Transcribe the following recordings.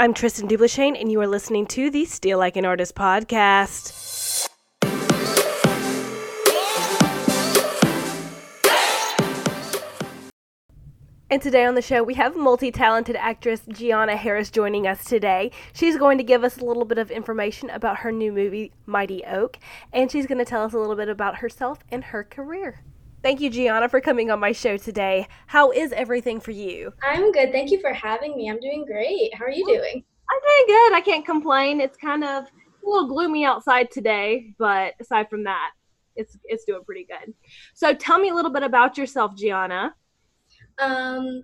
I'm Tristan Dublachain, and you are listening to the Steal Like an Artist podcast. And today on the show, we have multi-talented actress Gianna Harris joining us today. She's going to give us a little bit of information about her new movie, Mighty Oak, and she's going to tell us a little bit about herself and her career. Thank you, Gianna, for coming on my show today. How is everything for you? I'm good. Thank you for having me. I'm doing great. How are you doing? I'm doing good. I can't complain. It's kind of a little gloomy outside today, but aside from that, it's doing pretty good. So tell me a little bit about yourself, Gianna. I'm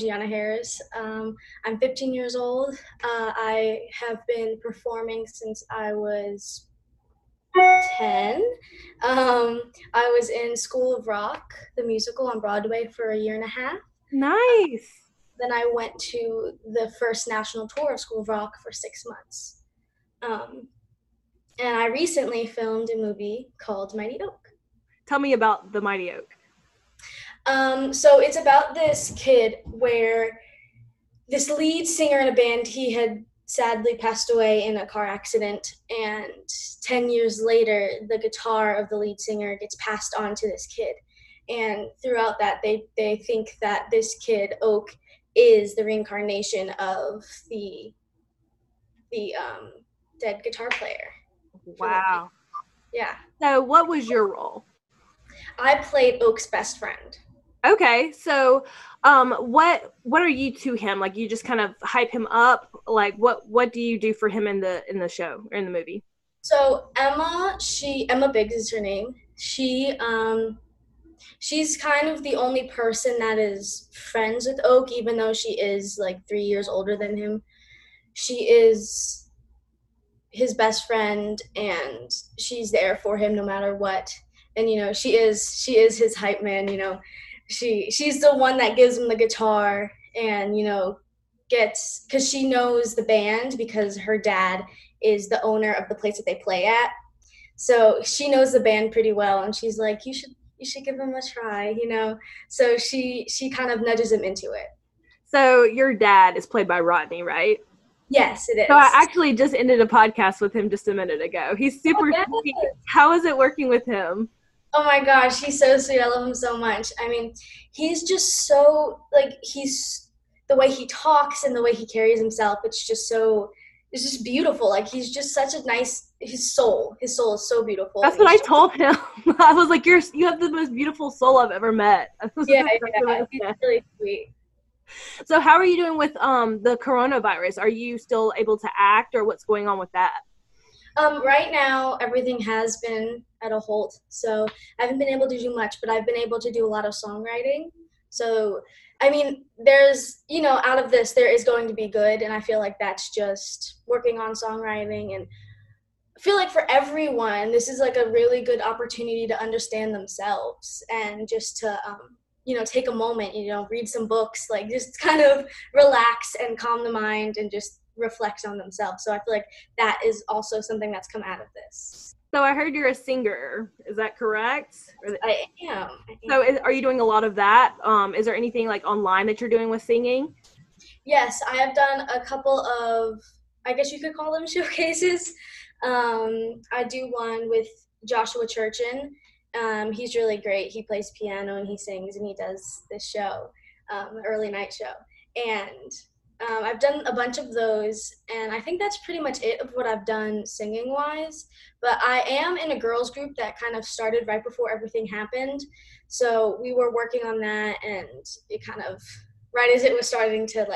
Gianna Harris. I'm 15 years old. I have been performing since I was 10. I was in School of Rock, the musical on Broadway, for a year and a half. Nice. Then I went to the first national tour of School of Rock for 6 months. And I recently filmed a movie called Mighty Oak. Tell me about the Mighty Oak. So it's about this kid where this lead singer in a band, he had sadly passed away in a car accident, and 10 years later the guitar of the lead singer gets passed on to this kid, and throughout that they think that this kid Oak is the reincarnation of the dead guitar player. Wow. Yeah. So what was your role? I played Oak's best friend. Okay, so what are you to him? Like, you just kind of hype him up? Like, what do you do for him in the show or in the movie? So Emma Biggs is her name. She's kind of the only person that is friends with Oak, even though she is like 3 years older than him. She is his best friend, and she's there for him no matter what. And she is his hype man, She's the one that gives him the guitar and, because she knows the band because her dad is the owner of the place that they play at. So she knows the band pretty well, and she's like, you should give him a try, So she kind of nudges him into it. So your dad is played by Rodney, right? Yes, it is. So I actually just ended a podcast with him just a minute ago. He's super sweet. How is it working with him? Oh my gosh, he's so sweet. I love him so much. I mean, he's just so, like, the way he talks and the way he carries himself, it's just beautiful. Like, he's just such a nice, his soul is so beautiful. That's what I told him. I was like, you have the most beautiful soul I've ever met. Yeah, he's really sweet. So how are you doing with the coronavirus? Are you still able to act, or what's going on with that? Right now, everything has been at a halt, so I haven't been able to do much, but I've been able to do a lot of songwriting. So, I mean, there's, out of this, there is going to be good, and I feel like that's just working on songwriting. And I feel like for everyone, this is like a really good opportunity to understand themselves and just to, take a moment, read some books, like just kind of relax and calm the mind and just reflect on themselves. So I feel like that is also something that's come out of this. So I heard you're a singer. Is that correct? I am. So are you doing a lot of that? Is there anything like online that you're doing with singing? Yes, I have done a couple of, I guess you could call them showcases. I do one with Joshua Churchin. He's really great. He plays piano and he sings and he does this show, early night show. And I've done a bunch of those, and I think that's pretty much it of what I've done singing-wise. But I am in a girls group that kind of started right before everything happened. So we were working on that, and it kind of, right as it was starting to,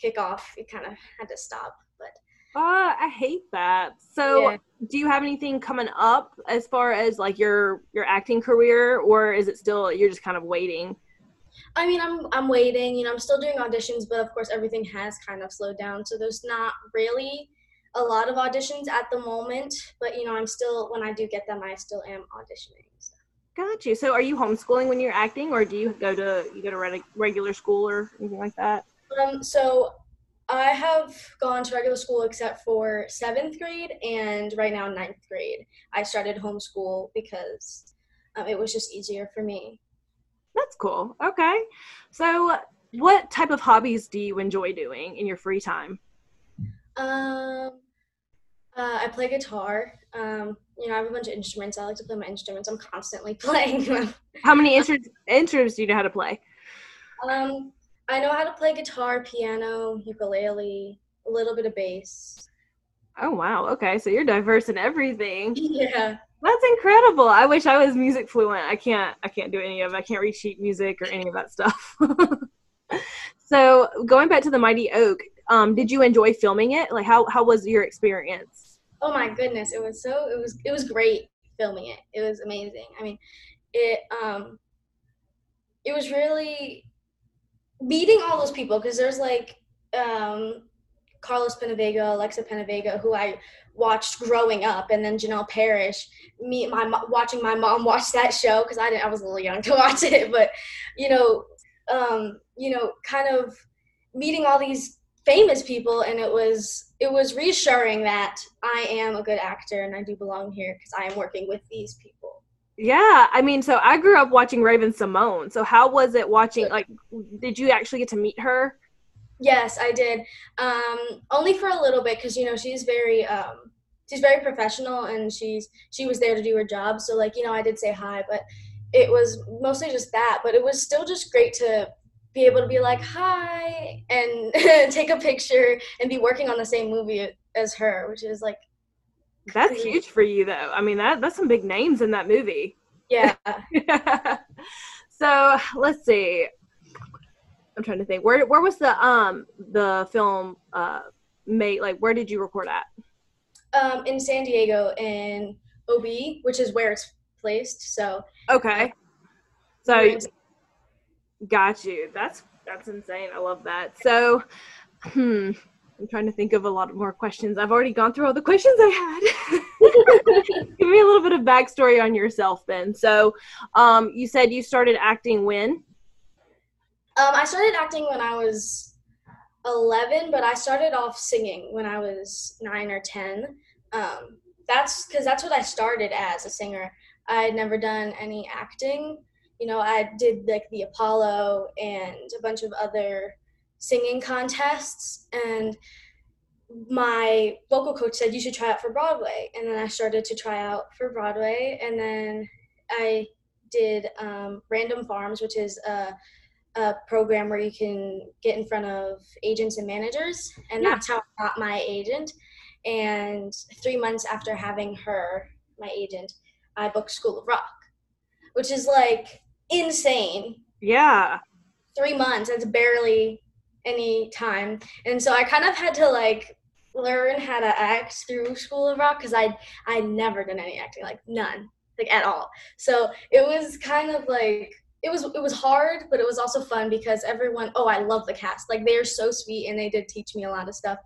kick off, it kind of had to stop. But I hate that. So yeah. Do you have anything coming up as far as, your acting career, or is it still, you're just kind of waiting? I mean, I'm waiting, I'm still doing auditions, but of course everything has kind of slowed down. So there's not really a lot of auditions at the moment, but I'm still, when I do get them, I still am auditioning. So. Got you. So are you homeschooling when you're acting, or do you go to regular school or anything like that? So I have gone to regular school except for 7th grade, and right now 9th grade. I started homeschool because it was just easier for me. That's cool. Okay. So what type of hobbies do you enjoy doing in your free time? I play guitar. I have a bunch of instruments. I like to play my instruments. I'm constantly playing them. How many instruments do you know how to play? I know how to play guitar, piano, ukulele, a little bit of bass. Oh, wow. Okay. So you're diverse in everything. Yeah. That's incredible. I wish I was music fluent. I can't do any of it. I can't read sheet music or any of that stuff. So going back to the Mighty Oak, did you enjoy filming it? Like how was your experience? Oh my goodness. It was great filming it. It was amazing. I mean, it was really meeting all those people. Cause there's like, Carlos Penavega, Alexa Penavega, who I watched growing up, and then Janelle Parrish. Watching my mom watch that show because I was a little young to watch it, but kind of meeting all these famous people, and it was reassuring that I am a good actor and I do belong here because I am working with these people. Yeah, I mean, so I grew up watching Raven-Symoné. So how was it watching? Like, did you actually get to meet her? Yes, I did. Only for a little bit because, she's very professional, and she was there to do her job. So, I did say hi, but it was mostly just that. But it was still just great to be able to be like, hi, and take a picture and be working on the same movie as her, which is, That's crazy. Huge for you, though. I mean, that's some big names in that movie. Yeah. Yeah. So, let's see. I'm trying to think. Where was the film made? Like, where did you record at? In San Diego, in OB, which is where it's placed. So okay, so got you. That's insane. I love that. So, I'm trying to think of a lot more questions. I've already gone through all the questions I had. Give me a little bit of backstory on yourself, then. So, you said you started acting when? I started acting when I was 11, but I started off singing when I was 9 or 10. That's because that's what I started as, a singer. I had never done any acting. I did the Apollo and a bunch of other singing contests. And my vocal coach said, you should try out for Broadway. And then I started to try out for Broadway. And then I did Random Farms, which is a program where you can get in front of agents and managers, and that's how I got my agent. And 3 months after having her, my agent, I booked School of Rock, which is insane. Yeah, 3 months, that's barely any time. And so I kind of had to learn how to act through School of Rock because I'd never done any acting, none, at all. So it was kind of it was hard, but it was also fun because everyone, I love the cast. They are so sweet, and they did teach me a lot of stuff.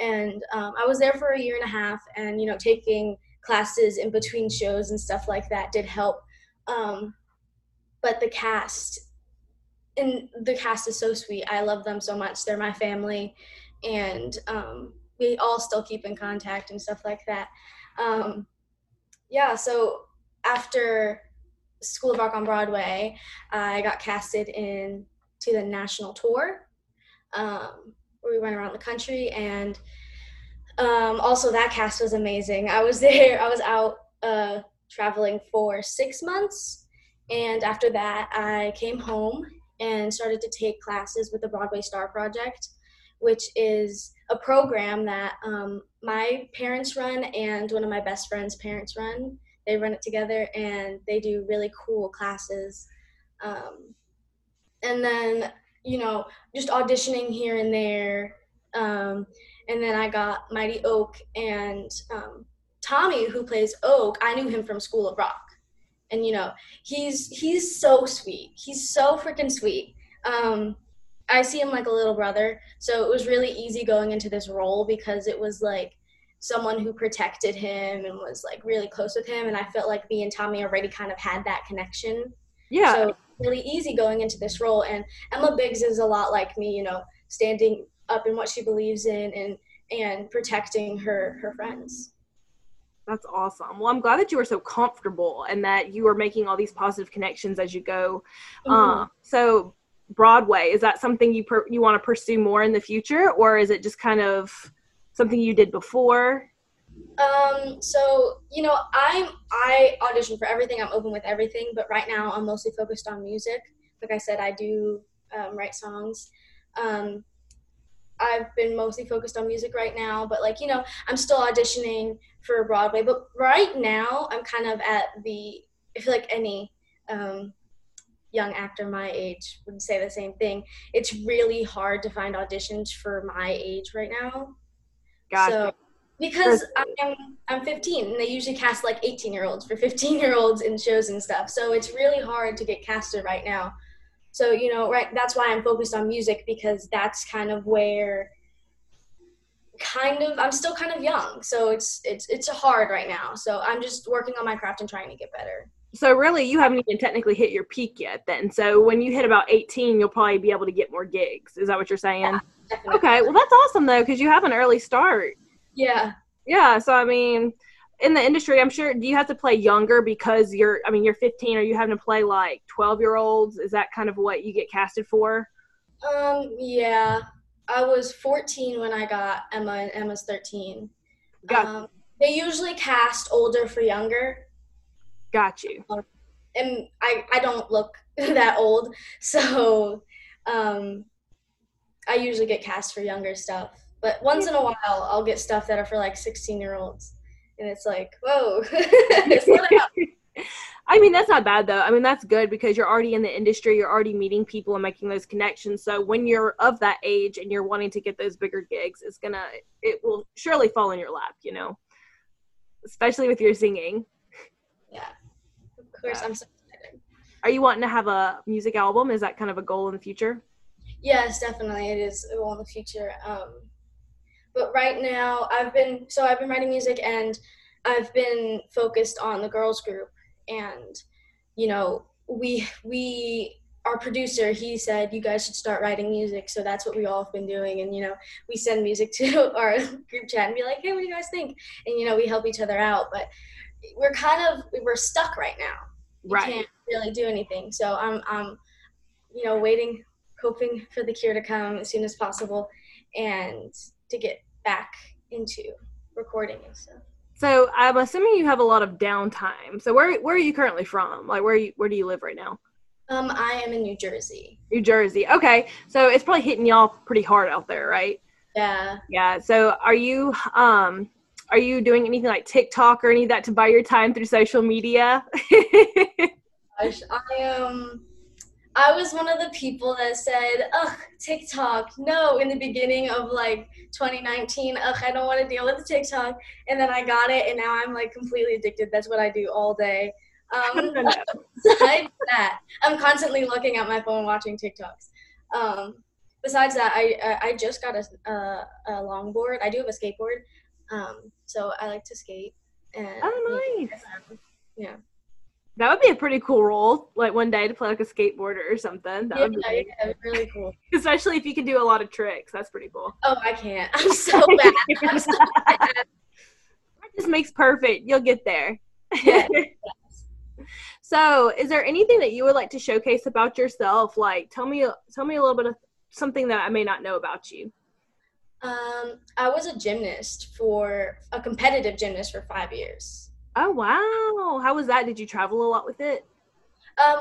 And I was there for a year and a half, and, taking classes in between shows and stuff like that did help. But the cast is so sweet. I love them so much. They're my family, and we all still keep in contact and stuff like that. So after School of Rock on Broadway, I got casted in to the national tour, where we went around the country, and also that cast was amazing. I was out traveling for 6 months, and after that I came home and started to take classes with the Broadway Star Project, which is a program that my parents run and one of my best friend's parents run. They run it together, and they do really cool classes. And then, just auditioning here and there. And then I got Mighty Oak, and Tommy, who plays Oak, I knew him from School of Rock. And, he's so sweet. He's so freaking sweet. I see him like a little brother. So it was really easy going into this role because it was someone who protected him and was really close with him, and I felt like me and Tommy already kind of had that connection. Yeah. So really easy going into this role. And Emma Biggs is a lot like me, standing up in what she believes in and protecting her friends. That's awesome. Well, I'm glad that you were so comfortable and that you were making all these positive connections as you go. Mm-hmm. So Broadway, is that something you want to pursue more in the future, or is it just kind of something you did before? So, you know, I audition for everything. I'm open with everything, but right now I'm mostly focused on music. Like I said, I do write songs. I've been mostly focused on music right now, but like, you know, I'm still auditioning for Broadway, but right now I'm kind of at the, I feel like any young actor my age would say the same thing. It's really hard to find auditions for my age right now. Gotcha. So, because I'm 15 and they usually cast like 18-year-olds for 15-year-olds in shows and stuff. So it's really hard to get casted right now. So, you know, right, that's why I'm focused on music, because that's kind of where I'm still kind of young. So it's hard right now. So I'm just working on my craft and trying to get better. So really you haven't even technically hit your peak yet then. So when you hit about 18, you'll probably be able to get more gigs. Is that what you're saying? Yeah, definitely. Okay. Well, that's awesome though, because you have an early start. Yeah. Yeah. So, I mean, in the industry, I'm sure, do you have to play younger because you're 15? Are you having to play like 12-year-olds? Is that kind of what you get casted for? Yeah. I was 14 when I got Emma, and Emma's 13. Got you. They usually cast older for younger. Got you. And I don't look that old. So I usually get cast for younger stuff. But once in a while, I'll get stuff that are for, like, 16-year-olds. And it's like, whoa. I mean, that's not bad, though. I mean, that's good because you're already in the industry. You're already meeting people and making those connections. So when you're of that age and you're wanting to get those bigger gigs, it will surely fall in your lap, you know, especially with your singing. Yeah. Of course, yeah. I'm so excited. Are you wanting to have a music album? Is that kind of a goal in the future? Yes, definitely. It is a goal in the future. But right now I've been writing music and I've been focused on the girls group, and, you know, our producer, he said, you guys should start writing music. So that's what we all have been doing. And, you know, we send music to our group chat and be like, hey, what do you guys think? And, you know, we help each other out, but we're stuck right now. Right. We can't really do anything. So I'm, you know, waiting, hoping for the cure to come as soon as possible. And to get back into recording and stuff. So I'm assuming you have a lot of downtime. So where are you currently from? Like where do you live right now? I am in New Jersey. New Jersey. Okay. So it's probably hitting y'all pretty hard out there, right? Yeah. Yeah. So are you doing anything like TikTok or any of that to buy your time through social media? Gosh, I was one of the people that said, ugh, TikTok, no, in the beginning of, like, 2019, ugh, I don't want to deal with TikTok, and then I got it, and now I'm, like, completely addicted. That's what I do all day. Besides that, I'm constantly looking at my phone watching TikToks. Besides that, I just got a longboard. I do have a skateboard, so I like to skate. And, oh, nice. Yeah. That would be a pretty cool role, like one day to play like a skateboarder or something. That would be great. Yeah, really cool. Especially if you can do a lot of tricks. That's pretty cool. Oh, I can't. I'm so bad. I'm so bad. That just makes perfect. You'll get there. Yes. So is there anything that you would like to showcase about yourself? Like tell me a little bit of something that I may not know about you. I was a competitive gymnast for 5 years. Oh, wow. How was that? Did you travel a lot with it?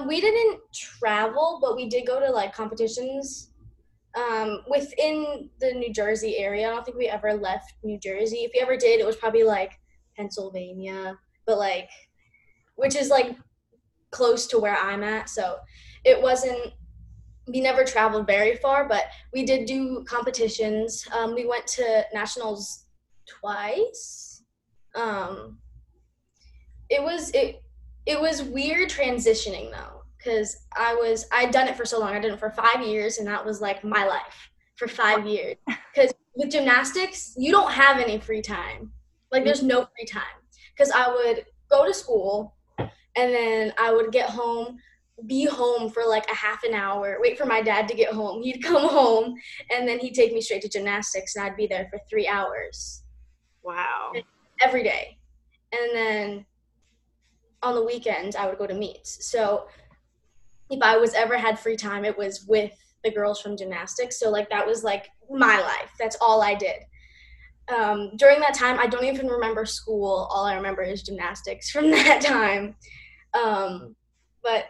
We didn't travel, but we did go to, like, competitions within the New Jersey area. I don't think we ever left New Jersey. If we ever did, it was probably, like, Pennsylvania, but, like, which is, like, close to where I'm at. So it wasn't – we never traveled very far, but we did do competitions. We went to nationals twice. It was weird transitioning though, because I'd done it for so long. I did it for 5 years, and that was like my life for 5 years. Because with gymnastics, you don't have any free time. Like there's no free time. Because I would go to school, and then I would get home, be home for like a half an hour, wait for my dad to get home. He'd come home, and then he'd take me straight to gymnastics, and I'd be there for 3 hours. Wow. Every day. And then on the weekends, I would go to meets. So if I was ever had free time, it was with the girls from gymnastics. So like, that was like my life. That's all I did. During that time, I don't even remember school. All I remember is gymnastics from that time. But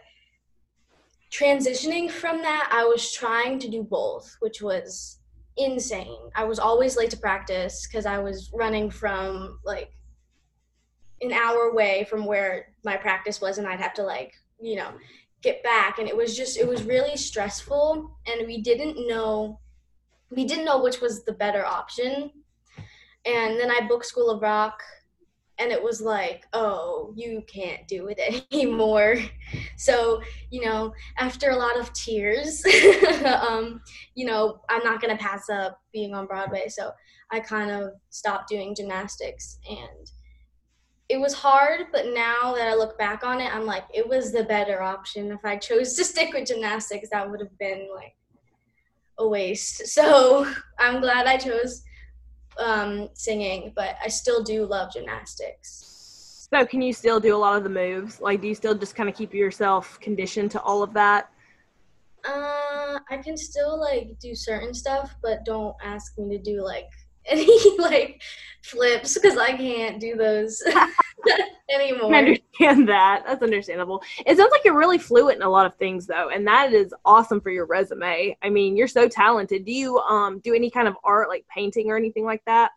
transitioning from that, I was trying to do both, which was insane. I was always late to practice because I was running from like an hour away from where my practice was, and I'd have to like, you know, get back. And it was really stressful, and we didn't know which was the better option. And then I booked School of Rock, and it was like, oh, you can't do it anymore. So, you know, after a lot of tears, you know, I'm not going to pass up being on Broadway. So I kind of stopped doing gymnastics, and it was hard. But now that I look back on it, I'm like, it was the better option. If I chose to stick with gymnastics, that would have been like a waste. So I'm glad I chose singing, but I still do love gymnastics. So can you still do a lot of the moves? Like, do you still just kind of keep yourself conditioned to all of that? I can still like do certain stuff, but don't ask me to do like any like flips, because I can't do those anymore. I understand that. That's understandable. It sounds like you're really fluent in a lot of things though, and that is awesome for your resume. I mean, you're so talented. Do you do any kind of art, like painting or anything like that?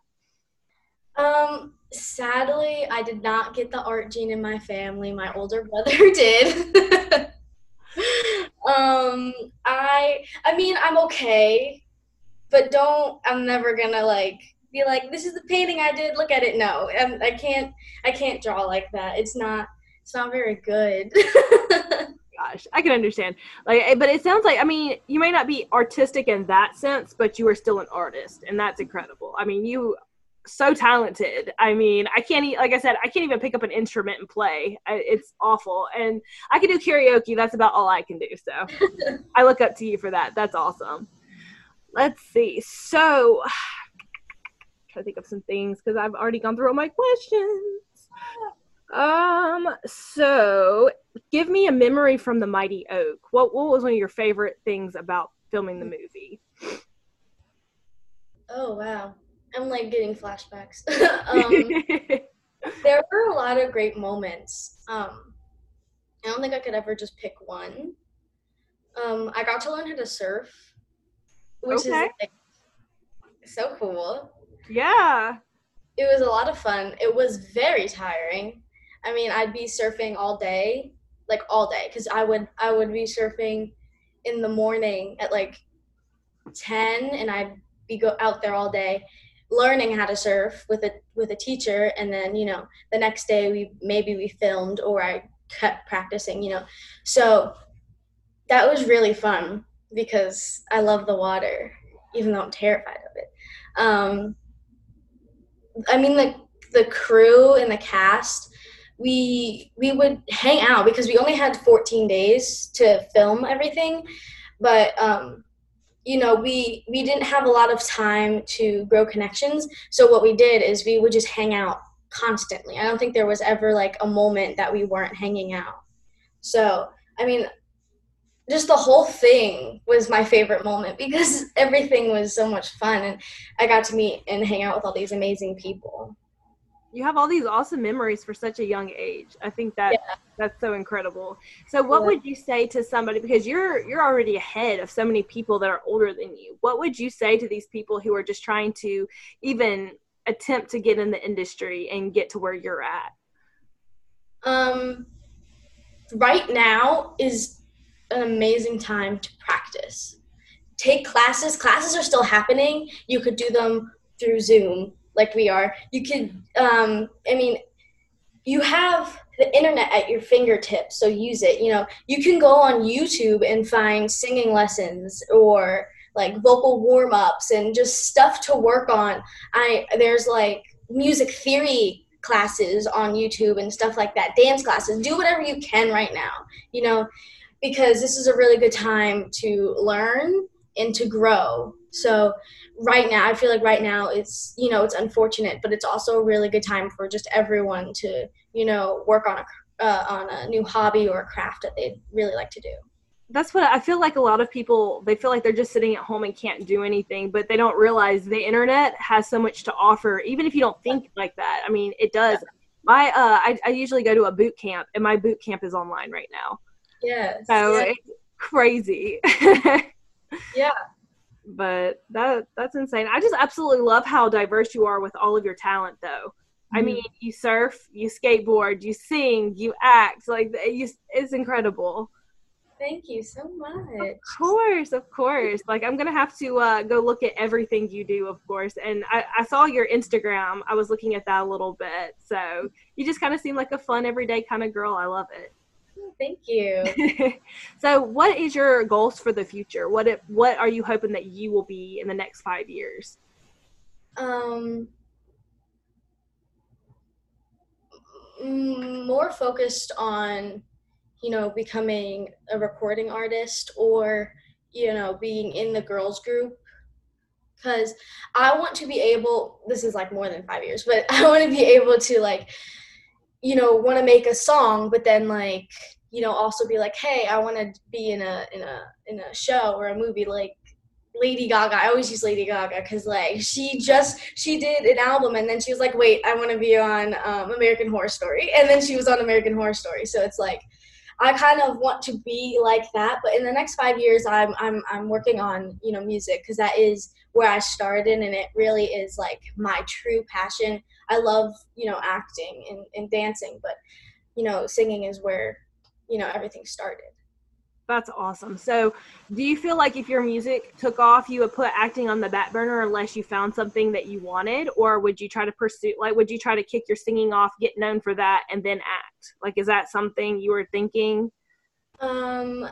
Sadly, I did not get the art gene in my family. My older brother did. I mean, I'm okay, but I'm never gonna like be like, this is the painting I did, look at it. No, I can't draw like that. It's not very good. Gosh, I can understand. Like, but it sounds like, I mean, you may not be artistic in that sense, but you are still an artist, and that's incredible. I mean, you so talented. I mean, I can't even pick up an instrument and play. It's awful. And I can do karaoke. That's about all I can do. So I look up to you for that. That's awesome. Let's see. So try to think of some things, because I've already gone through all my questions. So give me a memory from the Mighty Oak. What was one of your favorite things about filming the movie? Oh, wow. I'm like getting flashbacks. There were a lot of great moments. I don't think I could ever just pick one. I got to learn how to surf, which is like, so cool. Yeah. It was a lot of fun. It was very tiring. I mean, I'd be surfing all day, because I would be surfing in the morning at like 10, and I'd be out there all day learning how to surf with a teacher, and then, you know, the next day we filmed, or I kept practicing, you know. So that was really fun, because I love the water, even though I'm terrified of it. I mean, the crew and the cast, we would hang out, because we only had 14 days to film everything, but you know, we didn't have a lot of time to grow connections. So what we did is we would just hang out constantly. I don't think there was ever like a moment that we weren't hanging out. So I mean, just the whole thing was my favorite moment, because everything was so much fun, and I got to meet and hang out with all these amazing people. You have all these awesome memories for such a young age. I think that that's so incredible. So what would you say to somebody, because you're already ahead of so many people that are older than you. What would you say to these people who are just trying to even attempt to get in the industry and get to where you're at? Right now is an amazing time to practice. Take classes. Classes are still happening. You could do them through Zoom like we are. You could, I mean, you have the internet at your fingertips, so use it. You know, you can go on YouTube and find singing lessons or like vocal warm-ups and just stuff to work on. There's like music theory classes on YouTube and stuff like that, dance classes. Do whatever you can right now, you know, because this is a really good time to learn and to grow So right now, I feel like right now it's, you know, it's unfortunate, but it's also a really good time for just everyone to, you know, work on a new hobby or a craft that they'd really like to do. That's what I feel like. A lot of people, they feel like they're just sitting at home and can't do anything, but they don't realize the internet has so much to offer. Even if you don't think like that, I mean, it does. Yeah. I usually go to a boot camp, and my boot camp is online right now. Yes. So yeah. It's crazy. Yeah. But that's insane. I just absolutely love how diverse you are with all of your talent, though. Mm-hmm. I mean, you surf, you skateboard, you sing, you act. Like, it's incredible. Thank you so much. Of course, of course. Like, I'm going to have to go look at everything you do, of course. And I saw your Instagram. I was looking at that a little bit. So you just kind of seem like a fun, everyday kind of girl. I love it. Oh, thank you. So what is your goals for the future? What are you hoping that you will be in the next 5 years? More focused on, you know, becoming a recording artist or, you know, being in the girls group. Because I want to be able, this is like more than 5 years, but I want to be able to, like, you know, want to make a song, but then, like, you know, also be like, hey, I want to be in a show or a movie, like Lady Gaga. I always use Lady Gaga because, like, she did an album, and then she was like, wait, I want to be on American Horror Story, and then she was on American Horror Story. So it's like, I kind of want to be like that, but in the next 5 years, I'm working on, you know, music, because that is where I started, and it really is, like, my true passion. I love, you know, acting and dancing, but, you know, singing is where, you know, everything started. That's awesome. So do you feel like if your music took off, you would put acting on the back burner unless you found something that you wanted? Or would you try to pursue, like, would you try to kick your singing off, get known for that, and then act? Like, is that something you were thinking? I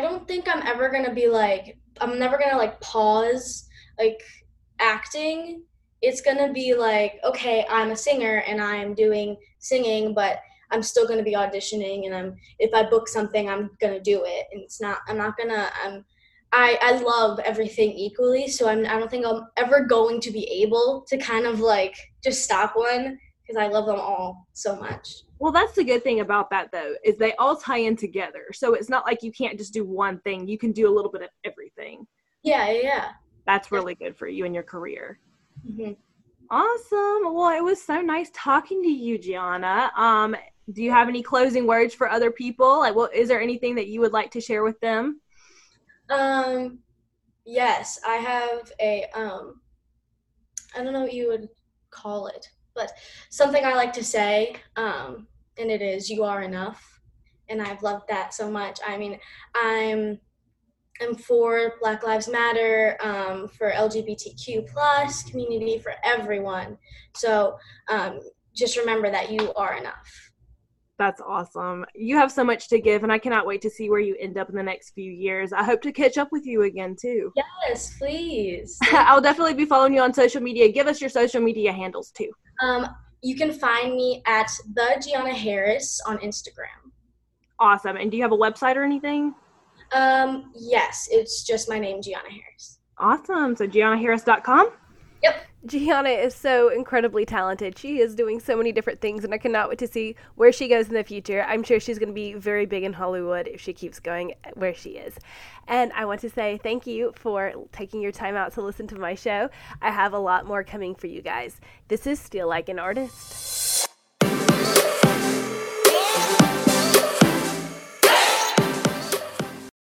don't think I'm ever going to be like, I'm never going to, like, pause, like, acting. It's going to be like, okay, I'm a singer and I'm doing singing, but I'm still going to be auditioning, and if I book something, I'm going to do it. And it's not, I'm not going to, I love everything equally. So I don't think I'm ever going to be able to kind of, like, just stop one, because I love them all so much. Well, that's the good thing about that, though, is they all tie in together. So it's not like you can't just do one thing. You can do a little bit of everything. Yeah. That's really good for you and your career. Mm-hmm. Awesome. Well, it was so nice talking to you, Gianna. Do you have any closing words for other people? Like, is there anything that you would like to share with them? Yes, I have a, I don't know what you would call it, but something I like to say, and it is, you are enough. And I've loved that so much. I mean, I'm for Black Lives Matter, for LGBTQ+ community, for everyone. So just remember that you are enough. That's awesome. You have so much to give, and I cannot wait to see where you end up in the next few years. I hope to catch up with you again, too. Yes, please. I'll definitely be following you on social media. Give us your social media handles, too. You can find me at the Gianna Harris on Instagram. Awesome. And do you have a website or anything? Yes, it's just my name, Gianna Harris. Awesome. So GiannaHarris.com? Yep. Gianna is so incredibly talented. She is doing so many different things, and I cannot wait to see where she goes in the future. I'm sure she's going to be very big in Hollywood if she keeps going where she is. And I want to say thank you for taking your time out to listen to my show. I have a lot more coming for you guys. This is Steal Like an Artist.